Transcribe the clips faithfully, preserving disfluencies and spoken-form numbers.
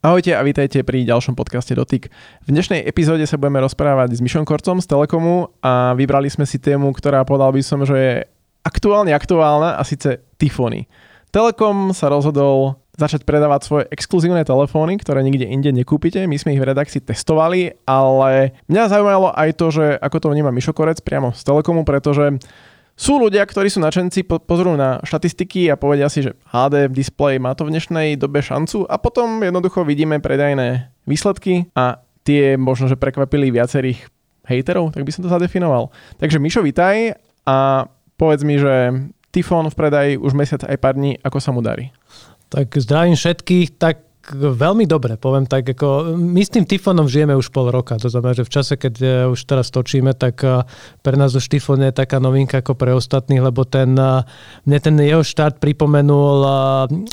Ahojte a vítajte pri ďalšom podcaste Dotyk. V dnešnej epizóde sa budeme rozprávať s Mišom Korcom z Telekomu a vybrali sme si tému, ktorá povedal by som, že je aktuálne aktuálna a síce Tifóny. Telekom sa rozhodol začať predávať svoje exkluzívne telefóny, ktoré nikde inde nekúpite. My sme ich v redakcii testovali, ale mňa zaujímalo aj to, že ako to vníma Mišo Korec priamo z Telekomu, pretože sú ľudia, ktorí sú nadšenci, pozrú na štatistiky a povedia si, že há dé display má to v dnešnej dobe šancu a potom jednoducho vidíme predajné výsledky a tie možno, že prekvapili viacerých hejterov, tak by som to zadefinoval. Takže Mišo, vitaj a povedz mi, že Tifón v predaji už mesiac aj pár dní, ako sa mu darí? Tak zdravím všetkých, tak veľmi dobre, poviem tak, ako my s tým Tifónom žijeme už pol roka, to znamená, že v čase, keď už teraz točíme, tak pre nás už Tifón je taká novinka ako pre ostatných, lebo ten, mne ten jeho štart pripomenul,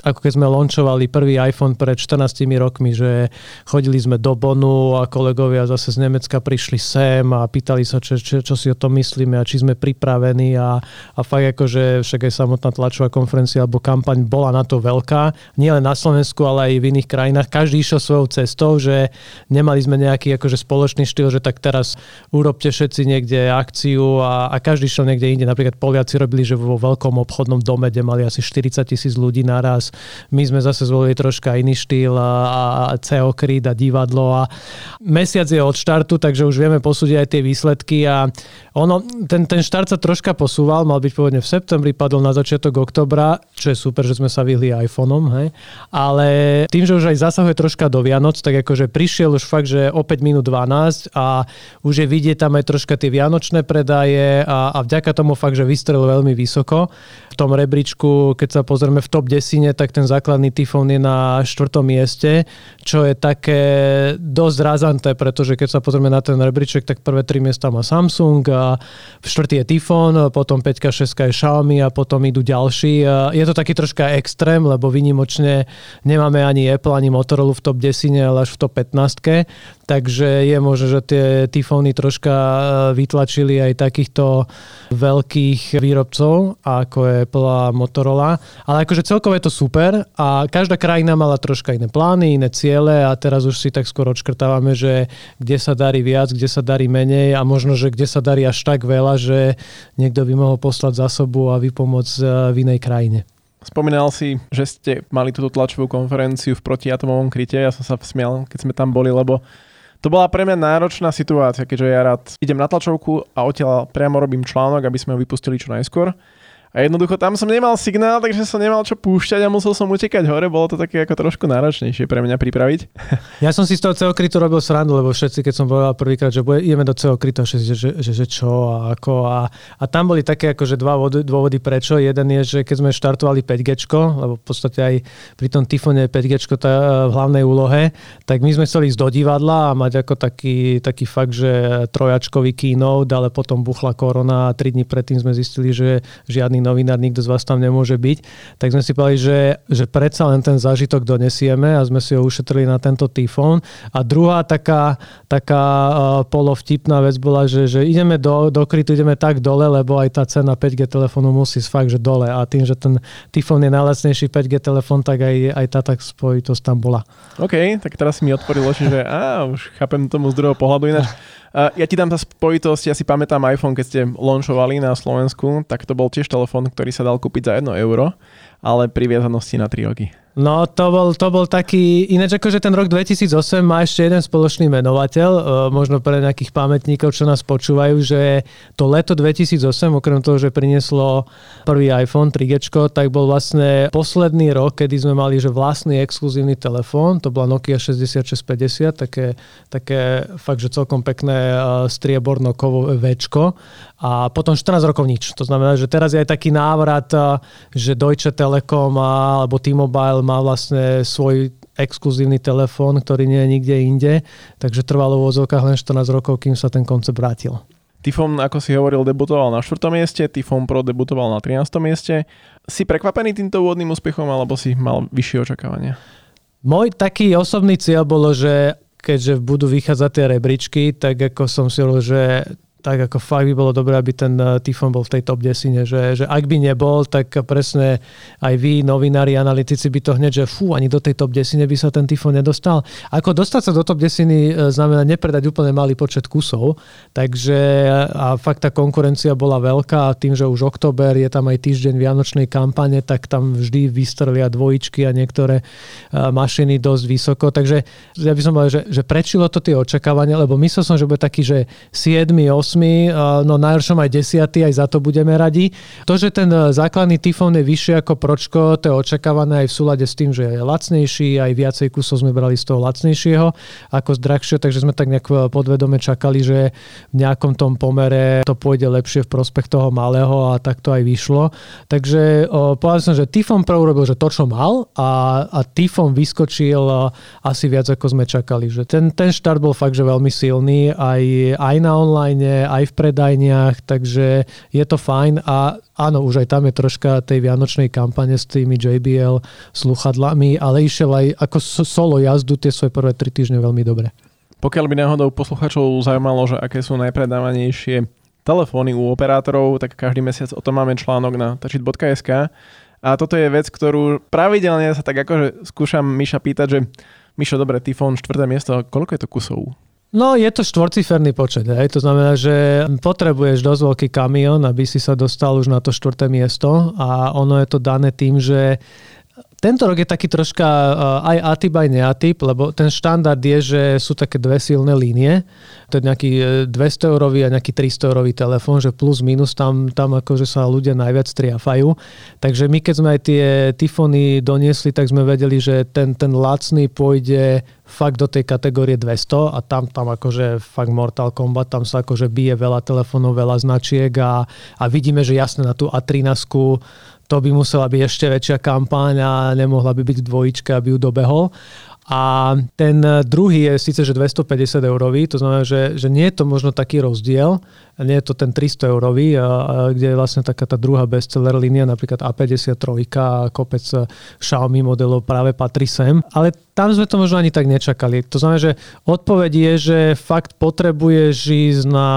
ako keď sme launchovali prvý iPhone pred štrnástimi rokmi, že chodili sme do Bonu a kolegovia zase z Nemecka prišli sem a pýtali sa, čo, čo, čo si o tom myslíme a či sme pripravení a, a fakt akože však aj samotná tlačová konferencia alebo kampaň bola na to veľká, nielen na Slovensku, ale aj v iných krajinách. Každý išiel svojou cestou, že nemali sme nejaký akože spoločný štýl, že tak teraz urobte všetci niekde akciu a, a každý išiel niekde inde. Napríklad Poliaci robili, že vo veľkom obchodnom dome, kde mali asi štyridsať tisíc ľudí naraz. My sme zase zvolili troška iný štýl a, a cé ó kryt a divadlo a mesiac je od štartu, takže už vieme posúdiť aj tie výsledky a ono, ten, ten štart sa troška posúval, mal byť pôvodne v septembri, padol na začiatok októbra, čo je super, že sme sa vyhli iPhoneom, hej? Ale tým, že už aj zasahuje troška do Vianoc, tak akože prišiel už fakt, že o päť minút dvanásť a už je vidieť tam aj troška tie vianočné predaje a, a vďaka tomu fakt, že vystrelil veľmi vysoko. V tom rebríčku, keď sa pozrieme v top desine, tak ten základný Tifón je na štvrtom mieste, čo je také dosť razanté, pretože keď sa pozrieme na ten rebríček, tak prvé tri miesta má Samsung a v štvrtý je Tifón, potom päť šesť je Xiaomi a potom idú ďalší. Je to taký troška extrém, lebo výnimočne nemáme ani Apple, ani Motorola v top desine, ale až v top pätnástke. Takže je možné, že tie Tifóny troška vytlačili aj takýchto veľkých výrobcov, ako je Apple a Motorola. Ale akože celkové je to super a každá krajina mala troška iné plány, iné ciele a teraz už si tak skoro odškrtávame, že kde sa darí viac, kde sa darí menej a možno, že kde sa darí až tak veľa, že niekto by mohol poslať zásobu a vypomôcť v inej krajine. Spomínal si, že ste mali túto tlačovú konferenciu v protiatomovom kryte. Ja som sa smial, keď sme tam boli, lebo to bola pre mňa náročná situácia, keďže ja rád idem na tlačovku a odtiaľ priamo robím článok, aby sme ho vypustili čo najskôr. A jednoducho tam som nemal signál, takže som nemal čo púšťať a musel som utekať hore. Bolo to také ako trošku náročnejšie pre mňa pripraviť. Ja som si z toho celokrytu robil srandu, lebo všetci, keď som povedal prvýkrát, že ideme do celokrytu, že, že, že, že čo a ako. A, a tam boli také akože dva vody, dôvody prečo. Jeden je, že keď sme štartovali päť gé, lebo v podstate aj pri tom Tifóne päť gé tá v hlavnej úlohe, tak my sme chceli ísť do divadla a mať ako taký, taký fakt, že trojačkový keynote, ale potom buchla korona a tri dni predtým sme zistili, že žiadny novinár, nikto z vás tam nemôže byť. Tak sme si povedali, že, že predsa len ten zážitok donesieme a sme si ho ušetrili na tento Tifón. A druhá taká, taká polovtipná vec bola, že, že ideme do, do krytu, ideme tak dole, lebo aj tá cena päť gé telefónu musí fakt, že dole. A tým, že ten Tifón je najlacnejší päť gé telefón, tak aj, aj tá tak spojitosť tam bola. OK, tak teraz mi odporilo, že á, už chápem tomu z druhého pohľadu ináč. Ja ti dám tá spojitosť, ja si pamätám iPhone, keď ste launchovali na Slovensku, tak to bol tiež telefón, ktorý sa dal kúpiť za jedno euro, ale pri viazanosti na tri roky. No to bol, to bol taký, ináč akože ten rok dvetisícosem má ešte jeden spoločný menovateľ, možno pre nejakých pamätníkov, čo nás počúvajú, že to leto dvetisícosem, okrem toho, že prinieslo prvý iPhone tri gé, tak bol vlastne posledný rok, kedy sme mali že vlastný exkluzívny telefón, to bola Nokia šesťdesiatšesť päťdesiat, také, také fakt, že celkom pekné strieborno-kovové Včko a potom štrnásť rokov nič. To znamená, že teraz je aj taký návrat, že Deutsche Telekom alebo T-Mobile má vlastne svoj exkluzívny telefón, ktorý nie je nikde inde, takže trvalo v odzokách len štrnásť rokov, kým sa ten koncept vrátil. Tifón, ako si hovoril, debutoval na štvrtom mieste, Tifón Pro debutoval na trináctom mieste. Si prekvapený týmto úvodným úspechom, alebo si mal vyššie očakávania? Môj taký osobný cieľ bolo, že keďže budú vychádzať tie rebríčky, tak ako som si hovoril, že tak ako fakt by bolo dobré, aby ten Tifón bol v tej top desine, že, že ak by nebol, tak presne aj vy, novinári, analytici by to hneď, že fú, ani do tej top desine by sa ten Tifón nedostal. Ako dostať sa do top desiny znamená nepredať úplne malý počet kusov, takže a fakt tá konkurencia bola veľká a tým, že už október je tam aj týždeň vianočnej kampane, tak tam vždy vystrelia dvojičky a niektoré mašiny dosť vysoko, takže ja by som povedal, že, že prečilo to tie očakávania, lebo myslel som, že bude taký, že siedmy, osem no najhoršom aj desiaty, aj za to budeme radi. To, že ten základný Tifón je vyšší ako Pročko, to je očakávané aj v súlade s tým, že je lacnejší, aj viacej kusov sme brali z toho lacnejšieho ako z drahšieho, takže sme tak nejak podvedome čakali, že v nejakom tom pomere to pôjde lepšie v prospech toho malého a tak to aj vyšlo. Takže o, povedal som, že Tifón Pro urobil, že to, čo mal a, a Tifón vyskočil asi viac, ako sme čakali. Že ten, ten štart bol fakt, že veľmi silný aj, aj na online, aj v predajniach, takže je to fajn a áno, už aj tam je troška tej vianočnej kampane s tými J B L slúchadlami, ale išiel aj ako solo jazdu tie svoje prvé tri týždne veľmi dobre. Pokiaľ by náhodou posluchačov zaujímalo, že aké sú najpredávanejšie telefóny u operátorov, tak každý mesiac o tom máme článok na techit bodka es ká a toto je vec, ktorú pravidelne sa tak akože skúšam Miša pýtať, že Mišo, dobre, Tifón, štvrté miesto, koľko je to kusov? No, je to štvorciferný počet, hej. To znamená, že potrebuješ dosť veľký kamión, aby si sa dostal už na to štvrté miesto a ono je to dané tým, že tento rok je taký troška aj atyp, aj neatyp, lebo ten štandard je, že sú také dve silné línie. To je nejaký dvesto eurový a nejaký tristo eurový telefón, že plus minus tam, tam akože sa ľudia najviac triafajú. Takže my keď sme aj tie Tifóny doniesli, tak sme vedeli, že ten, ten lacný pôjde fakt do tej kategórie dvesto a tam, tam akože fakt Mortal Kombat, tam sa akože bije veľa telefónov, veľa značiek a, a vidíme, že jasne na tú á trinásť to by musela byť ešte väčšia kampaň a nemohla by byť dvojička, aby ju dobehol. A ten druhý je síce, že dvestopäťdesiat eurový, to znamená, že, že nie je to možno taký rozdiel, nie je to ten tristo eurový, a, a kde je vlastne taká tá druhá bestseller línia, napríklad á päťdesiattri a kopec Xiaomi modelov práve patrí sem. Ale tam sme to možno ani tak nečakali. To znamená, že odpoveď je, že fakt potrebuješ ísť na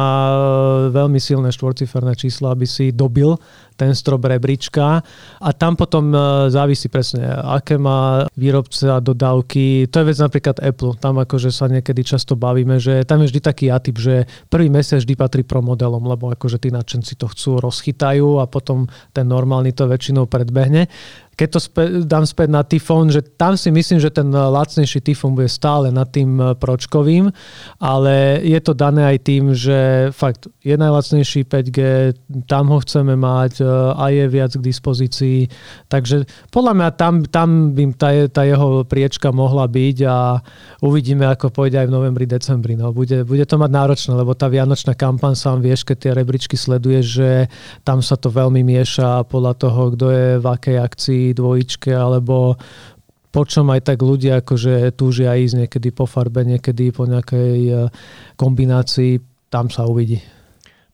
veľmi silné štvorciferné čísla, aby si dobil ten strop rebríčka a tam potom závisí presne, aké má výrobca dodávky. To je vec napríklad Apple. Tam akože sa niekedy často bavíme, že tam je vždy taký atyp, že prvý mesiac vždy patrí pro modelom, lebo akože tí nadšenci to chcú, rozchytajú a potom ten normálny to väčšinou predbehne. Keď to späť, dám späť na Tifón, že tam si myslím, že ten lacnejší Tifón bude stále nad tým pročkovým, ale je to dané aj tým, že fakt je najlacnejší päť gé, tam ho chceme mať a je viac k dispozícii. Takže podľa mňa tam, tam by tá, tá jeho priečka mohla byť a uvidíme, ako pôjde aj v novembri, decembri. No, bude, bude to mať náročné, lebo tá vianočná kampaň, sám vieš, keď tie rebríčky sleduje, že tam sa to veľmi mieša podľa toho, kto je v akej akcii, dvojičke, alebo po čom aj tak ľudia akože túžia ísť niekedy po farbe, niekedy po nejakej kombinácii, tam sa uvidí.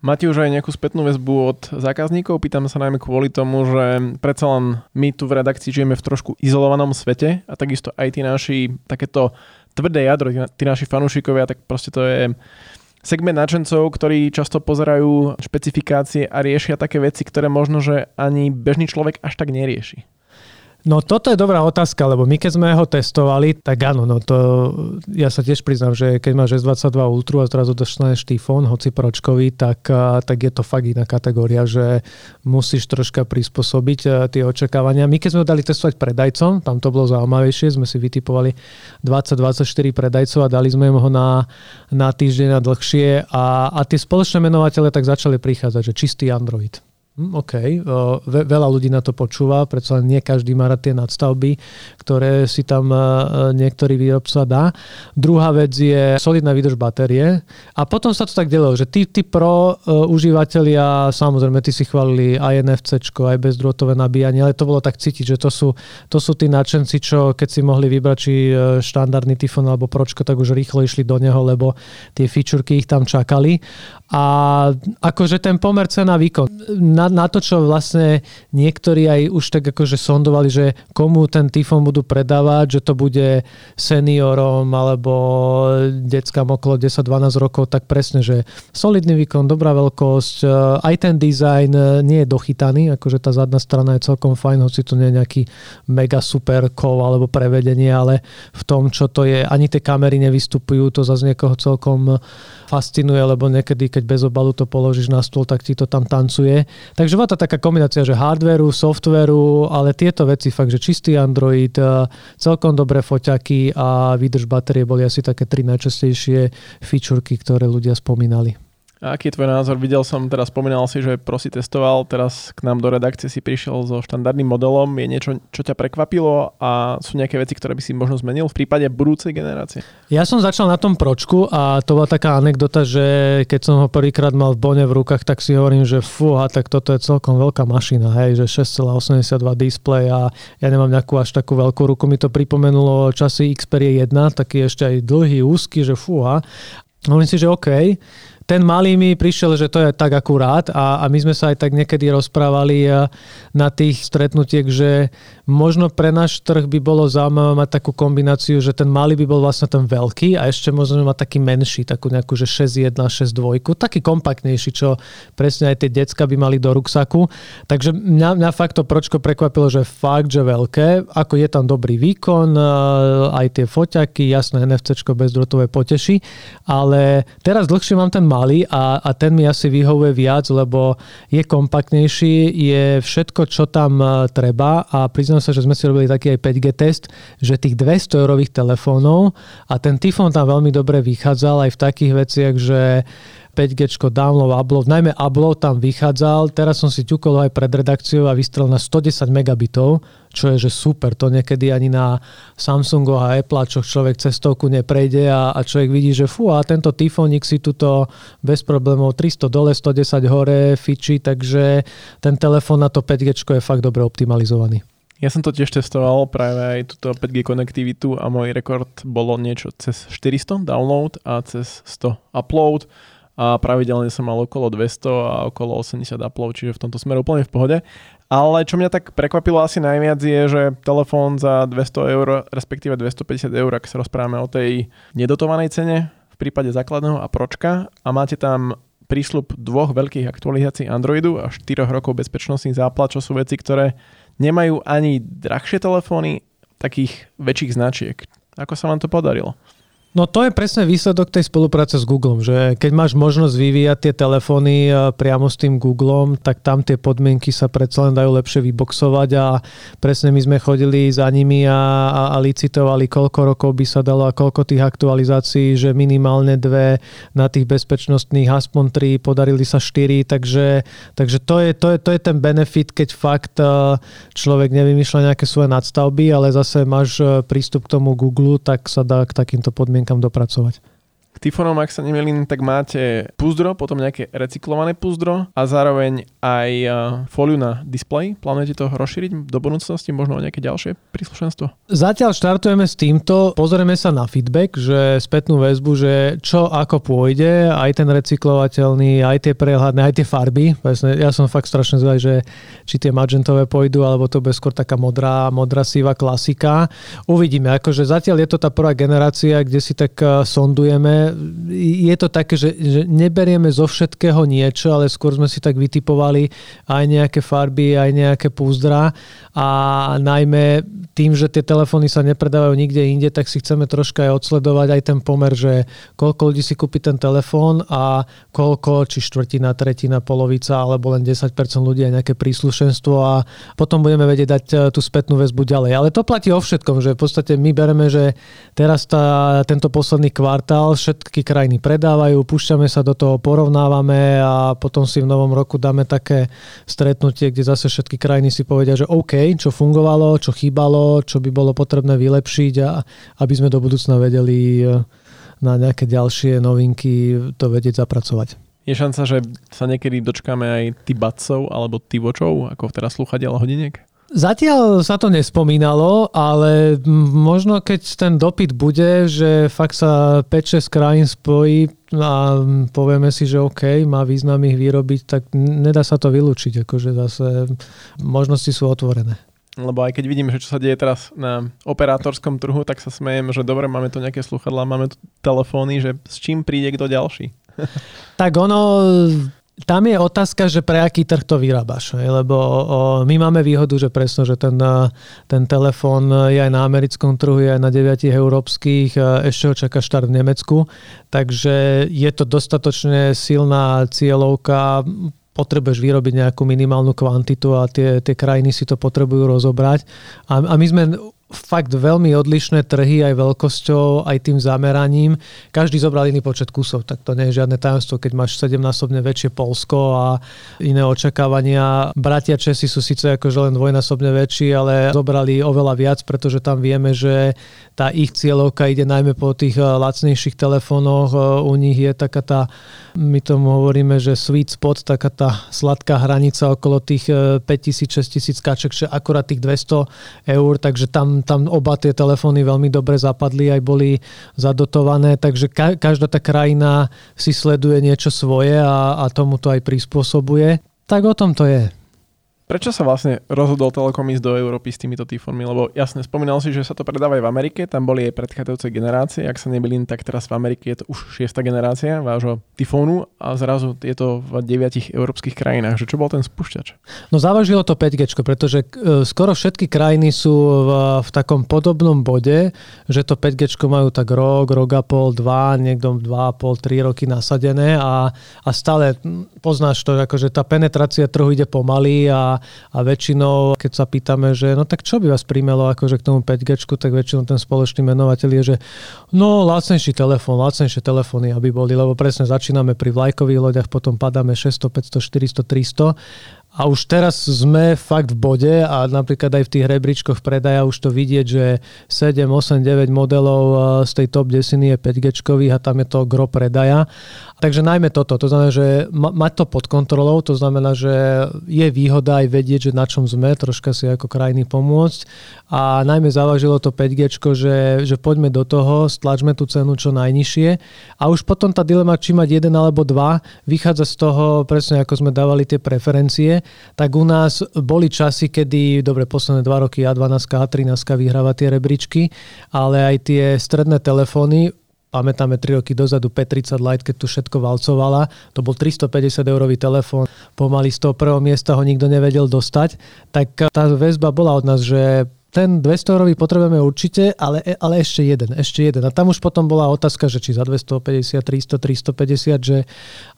Máte už aj nejakú spätnú väzbu od zákazníkov? Pýtam sa najmä kvôli tomu, že predsa len my tu v redakcii žijeme v trošku izolovanom svete a takisto aj tí naši takéto tvrdé jadro, tí naši fanúšikovia, tak proste to je segment nadšencov, ktorí často pozerajú špecifikácie a riešia také veci, ktoré možno, že ani bežný človek až tak nerieši. No toto je dobrá otázka, lebo my keď sme ho testovali, tak áno, no to ja sa tiež priznám, že keď máš es dvadsaťdva Ultra a zrazu dostaneš Tifón, hoci pročkový, tak, tak je to fakt iná kategória, že musíš troška prispôsobiť tie očakávania. My keď sme ho dali testovať predajcom, tam to bolo zaujímavejšie, sme si vytipovali dvadsať dvadsaťštyri predajcov a dali sme ho na, na týždeň a dlhšie a, a tie spoločné menovatele tak začali prichádzať, že čistý Android. OK, veľa ľudí na to počúva, predsa nie každý má rád tie nadstavby, ktoré si tam niektorý výrobca dá. Druhá vec je solidná výdrž batérie a potom sa to tak delilo, že tí, tí pro užívateľia, samozrejme, tí si chválili aj en ef cé čko, aj bezdrôtové nabíjanie, ale to bolo tak cítiť, že to sú, to sú tí nadšenci, čo keď si mohli vybrať či štandardný Tifón alebo pročko, tak už rýchlo išli do neho, lebo tie fičurky ich tam čakali. A akože ten pomer cena výkon. Na, na to, čo vlastne niektorí aj už tak akože sondovali, že komu ten Tifón budú predávať, že to bude seniorom alebo deckám okolo desať dvanásť rokov, tak presne, že solidný výkon, dobrá veľkosť, aj ten dizajn nie je dochytaný, akože tá zadná strana je celkom fajn, hoci to nie je nejaký mega super kov alebo prevedenie, ale v tom, čo to je, ani tie kamery nevystupujú, to zase niekoho celkom fascinuje, lebo niekedy, keď bez obalu to položíš na stôl, tak ti to tam tancuje. Takže bola to taká kombinácia, že hardvéru, softvéru, ale tieto veci fakt, že čistý Android, celkom dobré foťaky a výdrž batérie boli asi také tri najčastejšie featurky, ktoré ľudia spomínali. A aký je tvoj názor? Videl som, teraz spomínal si, že Pro si testoval, teraz k nám do redakcie si prišiel so štandardným modelom. Je niečo, čo ťa prekvapilo a sú nejaké veci, ktoré by si možno zmenil v prípade budúcej generácie? Ja som začal na tom Pročku a to bola taká anekdota, že keď som ho prvýkrát mal v Bone v rukách, tak si hovorím, že fúha, tak toto je celkom veľká mašina, hej, že šesť celá osemdesiatdva displej a ja nemám nejakú až takú veľkú ruku. Mi to pripomenulo časy Xperia jeden, taký ešte aj dlhý, úzky, že fúha. Hovorím si, že OK. Ten malý mi prišiel, že to je tak akurát a, a my sme sa aj tak niekedy rozprávali na tých stretnutiek, že možno pre náš trh by bolo zaujímavé mať takú kombináciu, že ten malý by bol vlastne ten veľký a ešte možno mať taký menší, takú nejakú že šesť jedna, šesť dva, taký kompaktnejší, čo presne aj tie decka by mali do ruksaku. Takže mňa, mňa fakt to Pročko prekvapilo, že fakt, že veľké, ako je tam dobrý výkon, aj tie foťaky, jasné en ef cé čko bezdrotové poteší, ale teraz dlhšie mám ten malý A, a ten mi asi vyhovuje viac, lebo je kompaktnejší, je všetko, čo tam treba a priznám sa, že sme si robili taký aj päť gé test, že tých dvesto eurových telefónov a ten Tifón tam veľmi dobre vychádzal aj v takých veciach, že päť gé, download, upload, najmä upload tam vychádzal, teraz som si ťukol aj pred redakciou a vystrel na stodesať megabitov, čo je, že super, to niekedy ani na Samsungu a Apple, čo človek cestovku neprejde a, a človek vidí, že fú, a tento Tifónik si tuto bez problémov tristo dole, stodesať hore fiči, takže ten telefón na to päť gé je fakt dobre optimalizovaný. Ja som to tiež testoval, práve aj túto päť gé konektivitu a môj rekord bolo niečo cez štyristo download a cez sto upload a pravidelne som mal okolo dvesto a okolo osemdesiat upload, čiže v tomto smere úplne v pohode. Ale čo mňa tak prekvapilo asi najviac je, že telefón za dvesto eur, respektíve dvestopäťdesiat eur, ak sa rozprávame o tej nedotovanej cene v prípade základného a Pročka a máte tam prísľub dvoch veľkých aktualizácií Androidu a štyroch rokov bezpečnostných záplat, čo sú veci, ktoré nemajú ani drahšie telefóny takých väčších značiek. Ako sa vám to podarilo? No to je presne výsledok tej spolupráce s Googlem, že keď máš možnosť vyvíjať tie telefóny priamo s tým Googlem, tak tam tie podmienky sa predsa len dajú lepšie vyboxovať a presne my sme chodili za nimi a, a, a licitovali, koľko rokov by sa dalo a koľko tých aktualizácií, že minimálne dve na tých bezpečnostných, aspoň tri, podarili sa štyri, takže, takže to, je, to, je, to je ten benefit, keď fakt človek nevymýšľa nejaké svoje nadstavby, ale zase máš prístup k tomu Google, tak sa dá k takýmto podmienkám kam dopracovať. K Tifónom, ak sa nemýlim, tak máte púzdro, potom nejaké recyklované púzdro a zároveň aj fóliu na displej. Plánujete to rozšíriť do budúcnosti, možno o nejaké ďalšie príslušenstvo? Zatiaľ štartujeme s týmto, pozrieme sa na feedback, že spätnú väzbu, že čo ako pôjde, aj ten recyklovateľný, aj tie prehľadné, aj tie farby. Ja som fakt strašne zvedavý, že či tie magentové pôjdu, alebo to bude skôr taká modrá, modrá sivá klasika. Uvidíme, akože zatiaľ je to tá prvá generácia, kde si tak sondujeme. Je to také, že, že neberieme zo všetkého niečo, ale skôr sme si tak vytipovali aj nejaké farby, aj nejaké púzdra a najmä tým, že tie telefóny sa nepredávajú nikde inde, tak si chceme troška aj odsledovať aj ten pomer, že koľko ľudí si kúpi ten telefón a koľko, či štvrtina, tretina, polovica alebo len desať percent ľudí aj nejaké príslušenstvo a potom budeme vedieť dať tú spätnú väzbu ďalej. Ale to platí o všetkom, že v podstate my bereme, že teraz tá, tento posledný kvartál všetko všetky krajiny predávajú, púšťame sa do toho, porovnávame a potom si v novom roku dáme také stretnutie, kde zase všetky krajiny si povedia, že OK, čo fungovalo, čo chýbalo, čo by bolo potrebné vylepšiť a aby sme do budúcna vedeli na nejaké ďalšie novinky to vedieť zapracovať. Je šanca, že sa niekedy dočkáme aj tibacov alebo tivočov, ako teraz slúchadiel hodiniek? Zatiaľ sa to nespomínalo, ale možno keď ten dopyt bude, že fakt sa päť šesť krajín spojí a povieme si, že OK, má význam ich vyrobiť, tak nedá sa to vylúčiť. Akože zase možnosti sú otvorené. Lebo aj keď vidím, že čo sa deje teraz na operátorskom trhu, tak sa smejem, že dobre, máme tu nejaké slúchadlá, máme tu telefóny, že s čím príde kto ďalší? Tak ono... Tam je otázka, že pre aký trh to vyrábaš, lebo my máme výhodu, že presne, že ten, ten telefón je aj na americkom trhu, je aj na deviatich európskych, ešte ho čaká štart v Nemecku, takže je to dostatočne silná cieľovka, potrebuješ vyrobiť nejakú minimálnu kvantitu a tie, tie krajiny si to potrebujú rozobrať a, a my sme... fakt veľmi odlišné trhy aj veľkosťou, aj tým zameraním. Každý zobral iný počet kusov, tak to nie je žiadne tajomstvo, keď máš sedemnásobne väčšie Poľsko a iné očakávania. Bratia Česi sú síce akože len dvojnásobne väčší, ale zobrali oveľa viac, pretože tam vieme, že tá ich cieľovka ide najmä po tých lacnejších telefónoch. U nich je taká tá, my tomu hovoríme, že sweet spot, taká tá sladká hranica okolo tých päťtisíc šesťtisíc kaček, že akurát tých dvesto eur, takže tam tam oba tie telefóny veľmi dobre zapadli, aj boli zadotované, takže ka- každá tá krajina si sleduje niečo svoje a, a tomu to aj prispôsobuje. Tak o tom to je. Prečo sa vlastne rozhodol Telekom ísť do Európy s týmito Tifonmi? Lebo jasne, spomínal si, že sa to predáva aj v Amerike, tam boli aj predchádzajúce generácie, ak sa nebylím, tak teraz v Amerike je to už šiesta generácia vášho Tifónu a zrazu je to v deviatich európskych krajinách. Že čo bol ten spúšťač? No závažilo to päť gé, pretože skoro všetky krajiny sú v, v takom podobnom bode, že to päť gé majú tak rok, rok a pol, dva, niekto dva a pol, tri roky nasadené a, a stále poznáš to, akože tá penetrácia trhu ide pomaly a a väčšinou, keď sa pýtame, že no tak čo by vás príjmelo akože k tomu päť gé, tak väčšinou ten spoločný menovateľ je, že no lacnejší telefón, lacnejšie telefóny, aby boli, lebo presne začíname pri vlajkových loďach, potom padáme šesťsto, päťsto, štyristo, tristo a už teraz sme fakt v bode a napríklad aj v tých rebríčkoch predaja už to vidieť, že sedem, osem, deväť modelov z tej top desať je päť gé-čkových a tam je to gro predaja. Takže najmä toto, to znamená, že mať to pod kontrolou, to znamená, že je výhoda aj vedieť, že na čom sme, troška si ako krajiny pomôcť a najmä závažilo to päť gé, že, že poďme do toho, stlačme tú cenu čo najnižšie a už potom tá dilema, či mať jeden alebo dva, vychádza z toho presne ako sme dávali tie preferencie, tak u nás boli časy, kedy, dobre, posledné dva roky á dvanásť, á trinásť vyhráva tie rebríčky, ale aj tie stredné telefóny, pamätáme tri roky dozadu pé tridsať Lite, keď tu všetko valcovala, to bol tristopäťdesiat eurový telefón, pomaly z toho prvého miesta ho nikto nevedel dostať, tak tá väzba bola od nás, že ten dvesto eurový potrebujeme určite, ale, ale ešte jeden, ešte jeden. A tam už potom bola otázka, že či za dvestopäťdesiat, tristo, tristopäťdesiat, že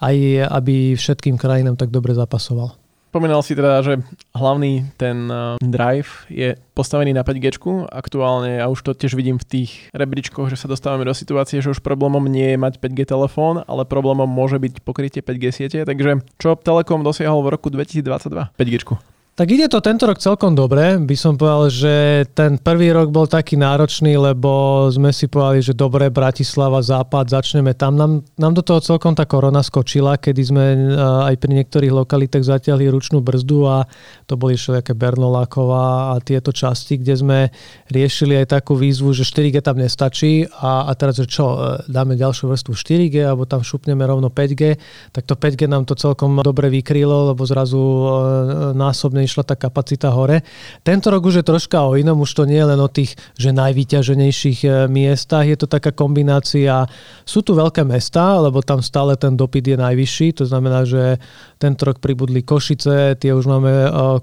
aj aby všetkým krajinám tak dobre zapasoval. Spomínal si teda, že hlavný ten drive je postavený na päť gé. Aktuálne ja už to tiež vidím v tých rebríčkoch, že sa dostávame do situácie, že už problémom nie je mať päť gé telefón, ale problémom môže byť pokrytie päť gé siete. Takže čo Telekom dosiahol v roku dvetisícdvadsaťdva? päť gé. Tak ide to tento rok celkom dobre. By som povedal, že ten prvý rok bol taký náročný, lebo sme si povedali, že dobre, Bratislava, Západ, začneme tam. Nám, nám do toho celkom tá korona skočila, kedy sme aj pri niektorých lokalitách zatiahli ručnú brzdu a to boli všelijaké Bernoláková a tieto časti, kde sme riešili aj takú výzvu, že štyri gé tam nestačí a, a teraz, že čo, dáme ďalšiu vrstvu štyri gé alebo tam šupneme rovno päť gé, tak to päť gé nám to celkom dobre vykrylo, lebo zrazu násobne išla tá kapacita hore. Tento rok už je troška o inom, už to nie je len o tých že najvyťaženejších miestach, je to taká kombinácia. Sú tu veľké mestá, lebo tam stále ten dopyt je najvyšší, to znamená, že tento rok pribudli Košice, tie už máme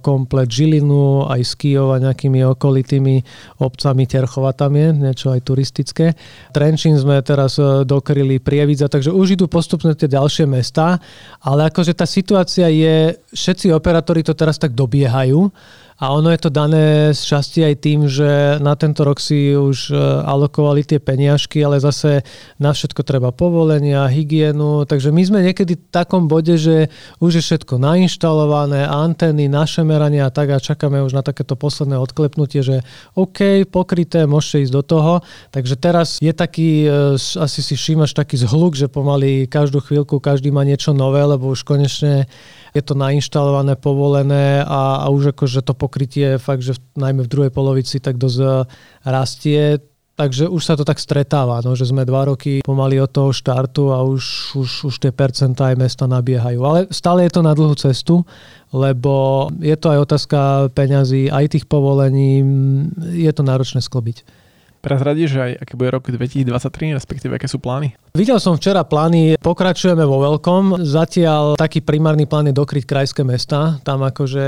komplet Žilinu, aj Skijov a nejakými okolitými obcami, Terchova tam je, niečo aj turistické. Trenčín sme teraz dokryli, Prievidza, takže už idú postupne tie ďalšie mestá, ale akože tá situácia je, všetci operátori to teraz tak dobí biehajú a ono je to dané z časti aj tým, že na tento rok si už alokovali tie peniažky, ale zase na všetko treba povolenia, hygienu, takže my sme niekedy v takom bode, že už je všetko nainštalované, antény, našemerania a tak a čakáme už na takéto posledné odklepnutie, že OK, pokryté, môžete ísť do toho, takže teraz je taký, asi si všímaš taký zhluk, že pomaly každú chvíľku každý má niečo nové, lebo už konečne je to nainštalované, povolené a, a už akože to pokrytie fakt, že v, najmä v druhej polovici tak dosť rastie. Takže už sa to tak stretáva, no, že sme dva roky pomaly od toho štartu a už, už, už tie percentá aj mesta nabiehajú. Ale stále je to na dlhú cestu, lebo je to aj otázka peňazí, aj tých povolení, je to náročné sklbiť. Prezradíš aj, aký bude rok dvetisíctridsaťtri, respektíve aké sú plány? Videl som včera plány, pokračujeme vo veľkom. Zatiaľ taký primárny plán je dokryť krajské mestá. Tam akože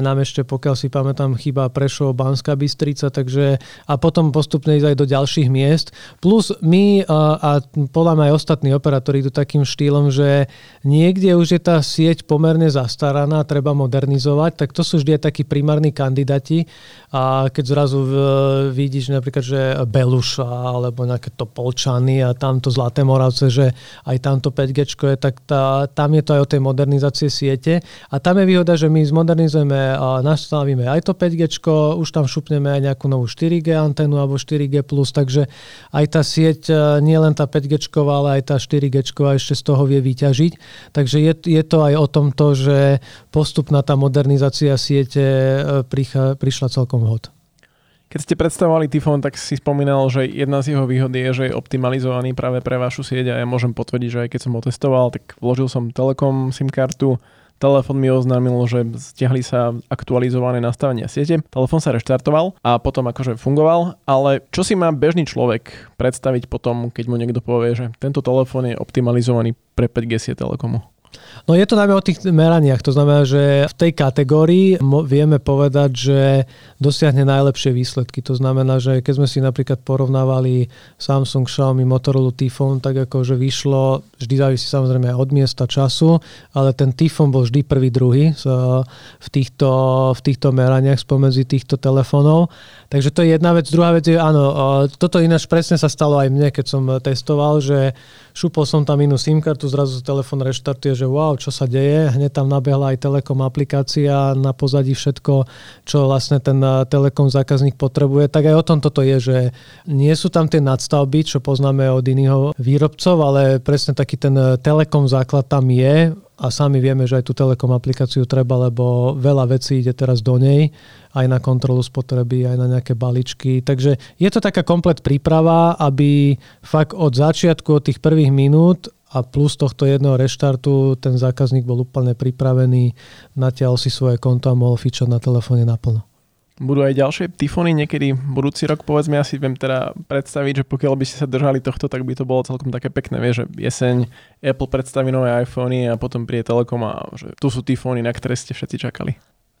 nám ešte, pokiaľ si pamätám, chyba Prešov, Banská Bystrica, takže a potom postupne ísť aj do ďalších miest. Plus my a, a podľa mňa aj ostatní operátori idú takým štýlom, že niekde už je tá sieť pomerne zastaraná, treba modernizovať, tak to sú vždy aj takí primárni kandidáti. A keď zrazu v, vidíš napríklad, že Beluša alebo nejaké Topolčany a tamto Zlaté Moravce, že aj tamto päť gé je, tak tá, tam je to aj o tej modernizácie siete a tam je výhoda, že my zmodernizujeme a nastavíme aj to päť gé, už tam šupneme aj nejakú novú štyri gé anténu alebo štyri gé plus, takže aj tá sieť, nie len tá päť gé, ale aj tá štyri gé ešte z toho vie vyťažiť, takže je, je to aj o tomto, že postupná tá modernizácia siete prichá, prišla celkom hod. Keď ste predstavovali Tifón, tak si spomínal, že jedna z jeho výhod je, že je optimalizovaný práve pre vašu sieť a ja môžem potvrdiť, že aj keď som ho testoval, tak vložil som Telekom SIM kartu, telefón mi oznámil, že stiahli sa aktualizované nastavenia siete, telefón sa reštartoval a potom akože fungoval, ale čo si má bežný človek predstaviť potom, keď mu niekto povie, že tento telefón je optimalizovaný pre päť gé sieť Telekomu? No je to najmä o tých meraniach, to znamená, že v tej kategórii vieme povedať, že dosiahne najlepšie výsledky. To znamená, že keď sme si napríklad porovnávali Samsung, Xiaomi, Motorola, Tifón, tak akože vyšlo, vždy závisí samozrejme od miesta, času, ale ten Tifón bol vždy prvý, druhý v týchto, v týchto meraniach spomedzi týchto telefónov. Takže to je jedna vec. Druhá vec je, áno, toto ináč presne sa stalo aj mne, keď som testoval, že šupol som tam inú SIM kartu, zrazu telefón reštartuje, že wow, čo sa deje, hneď tam nabehla aj Telekom aplikácia, na pozadí všetko, čo vlastne ten Telekom zákazník potrebuje. Tak aj o tom toto je, že nie sú tam tie nadstavby, čo poznáme od iného výrobcov, ale presne taký ten Telekom základ tam je a sami vieme, že aj tú Telekom aplikáciu treba, lebo veľa vecí ide teraz do nej, aj na kontrolu spotreby, aj na nejaké balíčky. Takže je to taká komplet príprava, aby fakt od začiatku, od tých prvých minút a plus tohto jedného reštartu ten zákazník bol úplne pripravený, natiaľ si svoje konto a mohol fičať na telefóne naplno. Budú aj ďalšie Tifóny niekedy budúci rok, povedzme, ja si viem teda predstaviť, že pokiaľ by ste sa držali tohto, tak by to bolo celkom také pekné, vieš, že jeseň Apple predstaví nové iPhony a potom príde Telekom a že tu sú Tifóny, na ktoré ste všetci čakali.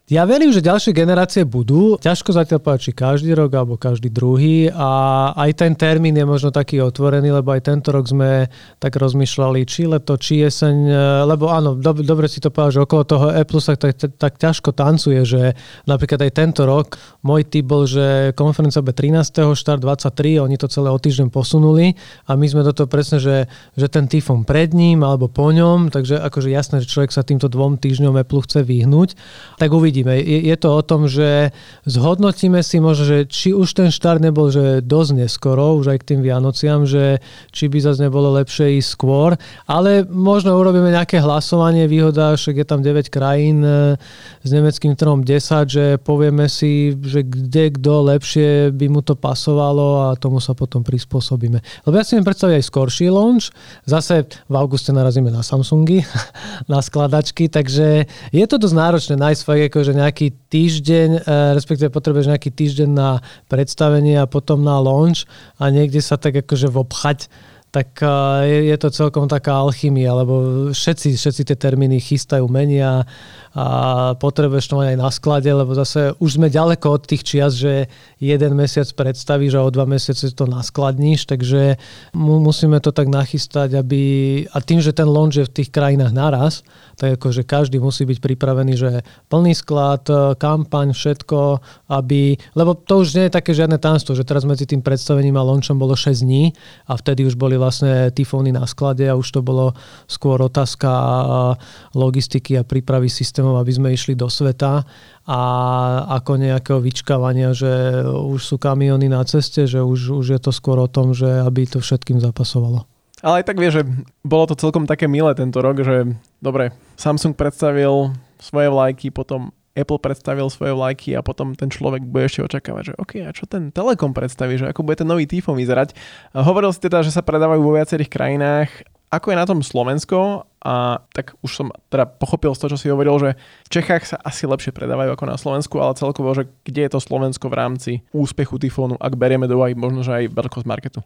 Ja verím, že ďalšie generácie budú. Ťažko zatiaľ povedať, či každý rok alebo každý druhý a aj ten termín je možno taký otvorený, lebo aj tento rok sme tak rozmýšľali, či leto, či jeseň, lebo áno, dob- dobre si to povedal, že okolo toho Apple sa tak, tak ťažko tancuje, že napríklad aj tento rok môj tip bol, že konferencia B trinásť, štart dvadsaťtri, oni to celé o týždeň posunuli a my sme do toho presne, že, že ten Tifón pred ním alebo po ňom, takže akože jasné, že človek sa týmto dvom týždňom Apple chce vyhnúť, tak uvidí. Je to o tom, že zhodnotíme si možno, že či už ten štart nebol že dosť neskoro, už aj k tým Vianociam, že či by zase nebolo lepšie ísť skôr, ale možno urobíme nejaké hlasovanie, výhoda, však je tam deväť krajín s nemeckým trhom desať, že povieme si, že kde kto lepšie by mu to pasovalo a tomu sa potom prispôsobíme. Lebo ja si viem predstaviť aj skorší launch, zase v auguste narazíme na Samsungy, na skladačky, takže je to dosť náročné nájsť fakt ako že nejaký týždeň, respektíve potrebuješ nejaký týždeň na predstavenie a potom na launch a niekde sa tak akože vopchať, tak je, je to celkom taká alchymia, lebo všetci, všetci tie termíny chystajú, menia a potrebuješ to aj na sklade, lebo zase už sme ďaleko od tých čias, že jeden mesiac predstavíš a o dva mesiace to naskladníš, takže mu, musíme to tak nachystať, aby a tým, že ten launch je v tých krajinách naraz, tak akože každý musí byť pripravený, že plný sklad, kampaň, všetko, aby lebo to už nie je také žiadne tajomstvo, že teraz medzi tým predstavením a launchom bolo šesť dní a vtedy už boli vlastne Tifóny na sklade a už to bolo skôr otázka logistiky a prípravy systémov, aby sme išli do sveta a ako nejakého vyčkávania, že už sú kamióny na ceste, že už, už je to skôr o tom, že aby to všetkým zapasovalo. Ale aj tak vieš, že bolo to celkom také milé tento rok, že dobre, Samsung predstavil svoje vlajky, potom Apple predstavil svoje vlajky a potom ten človek bude ešte očakávať, že OK, a čo ten Telekom predstaví, že ako bude ten nový Tifón vyzerať. Hovoril si teda, že sa predávajú vo viacerých krajinách. Ako je na tom Slovensko? A tak už som teda pochopil z toho, čo si hovoril, že v Čechách sa asi lepšie predávajú ako na Slovensku, ale celkovo, že kde je to Slovensko v rámci úspechu Tifónu, ak berieme do úvahy možno, že aj veľkosť marketu?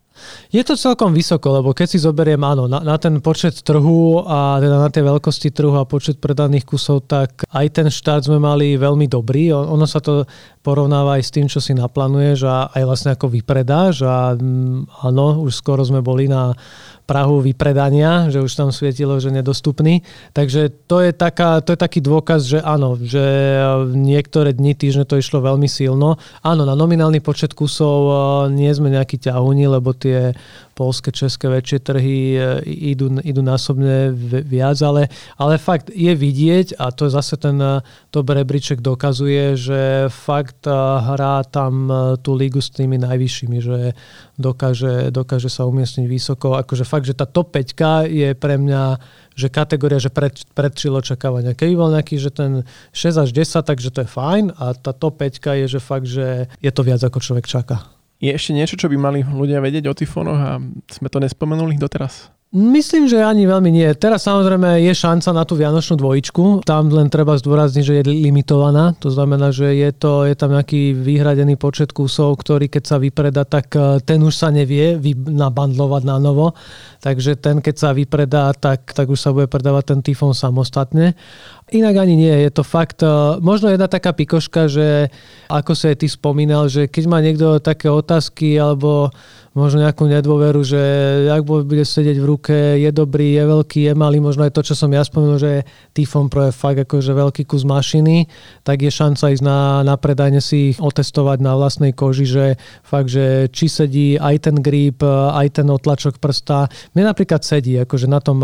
Je to celkom vysoko, lebo keď si zoberiem, áno, na, na ten počet trhu a teda na tie veľkosti trhu a počet predaných kusov, tak aj ten štart sme mali veľmi dobrý. Ono sa to porovnáva aj s tým, čo si naplánuješ a aj vlastne ako vypredáš a m, áno, už skoro sme boli na prahu vypredania, že už tam svietilo, že nedostupný. Takže to je, taká, to je taký dôkaz, že áno, že niektoré dni, týždne to išlo veľmi silno. Áno, na nominálny počet kusov nie sme nejakí ťahuni, lebo tie poľské, české väčšie trhy idú, idú násobne viac, ale, ale fakt je vidieť, a to je zase ten to rebríček dokazuje, že fakt hrá tam tú ligu s tými najvyššími, že dokáže, dokáže sa umiestniť vysoko. Akože fakt, že tá top päťka je pre mňa že kategória, že pred, predčil očakávania. Keby bol nejaký, že ten šesť až desať, takže to je fajn a tá top päťka je, že fakt, že je to viac ako človek čaká. Je ešte niečo, čo by mali ľudia vedieť o Tifónoch a sme to nespomenuli doteraz? Myslím, že ani veľmi nie. Teraz samozrejme je šanca na tú vianočnú dvojičku. Tam len treba zdôrazniť, že je limitovaná. To znamená, že je, to, je tam nejaký vyhradený počet kusov, ktorý keď sa vypredá, tak ten už sa nevie nabandlovať na novo. Takže ten, keď sa vypredá, tak, tak už sa bude predávať ten Tifón samostatne. Inak ani nie. Je to fakt možno jedna taká pikoška, že ako sa aj ty spomínal, že keď má niekto také otázky alebo možno nejakú nedôveru, že ak bude sedieť v ruke, je dobrý, je veľký, je malý, možno aj to, čo som ja spomenul, že Tifón Pro je fakt akože veľký kus mašiny, tak je šanca ísť na, na predajne si ich otestovať na vlastnej koži, že fakt, že či sedí aj ten grip, aj ten otlačok prsta. Mne napríklad sedí, akože na tom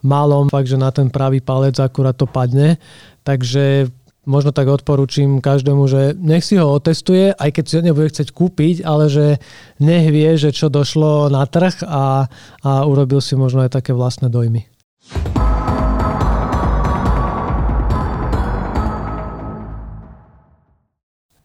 malom, fakt, že na ten pravý palec akurát to padne, takže možno tak odporúčim každému, že nech si ho otestuje, aj keď si ho nebude chcieť kúpiť, ale že nech vie, že čo došlo na trh a, a urobil si možno aj také vlastné dojmy.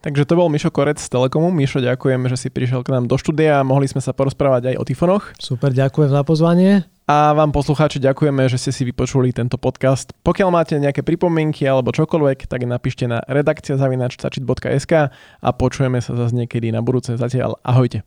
Takže to bol Mišo Korec z Telekomu. Mišo, ďakujem, že si prišiel k nám do štúdia a mohli sme sa porozprávať aj o Tifónoch. Super, ďakujem za pozvanie. A vám poslucháči ďakujeme, že ste si vypočuli tento podcast. Pokiaľ máte nejaké pripomienky alebo čokoľvek, tak napíšte na redakcia zavináč techit bodka es ká a počujeme sa zase niekedy na budúce. Zatiaľ ahojte.